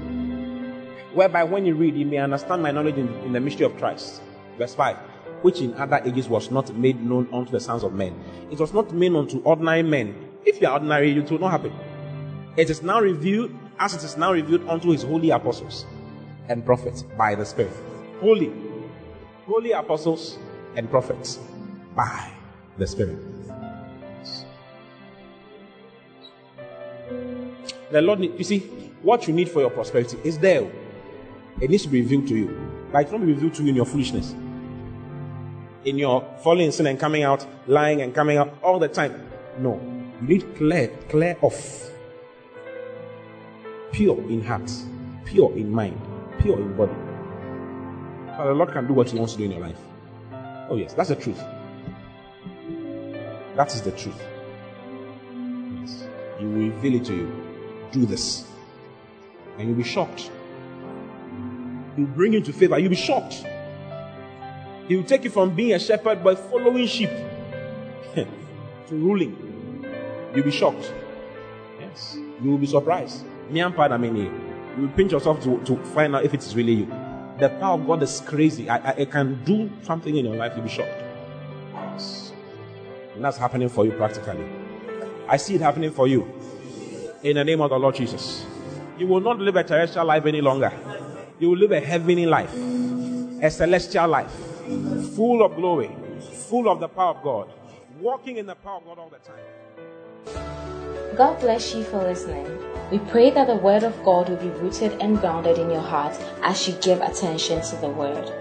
Whereby when you read, you may understand my knowledge in, in the mystery of Christ. Verse five. Which in other ages was not made known unto the sons of men. It was not made unto ordinary men. If you are ordinary, it will not happen. It is now revealed, as it is now revealed unto His holy apostles and prophets by the Spirit. Holy. Holy apostles and prophets by the Spirit. The Lord, need, you see, what you need for your prosperity is there. It needs to be revealed to you. But it won't be revealed to you in your foolishness. In your falling in sin and coming out, lying and coming out all the time. No. You need clear, clear off. Pure in heart. Pure in mind. Pure in body. But the Lord can do what He wants to do in your life. Oh yes, that's the truth. That is the truth. Yes. He will reveal it to you. Do this, and you'll be shocked. He'll bring you to favor. You'll be shocked. He'll take you from being a shepherd by following sheep to ruling. You'll be shocked. Yes, you'll be surprised. You'll pinch yourself to, to find out if it's really you. The power of God is crazy. I, I, I can do something in your life. You'll be shocked. Yes. And that's happening for you practically. I see it happening for you. In the name of the Lord Jesus. You will not live a terrestrial life any longer. You will live a heavenly life. A celestial life. Full of glory. Full of the power of God. Walking in the power of God all the time. God bless you for listening. We pray that the word of God will be rooted and grounded in your heart as you give attention to the word.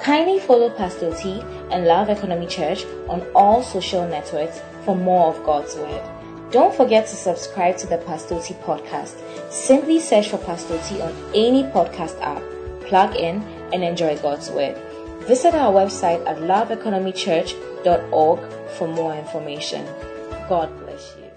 Kindly follow Pastor T and Love Economy Church on all social networks for more of God's word. Don't forget to subscribe to the Pastor Oti podcast. Simply search for Pastor Oti on any podcast app. Plug in and enjoy God's word. Visit our website at love economy church dot org for more information. God bless you.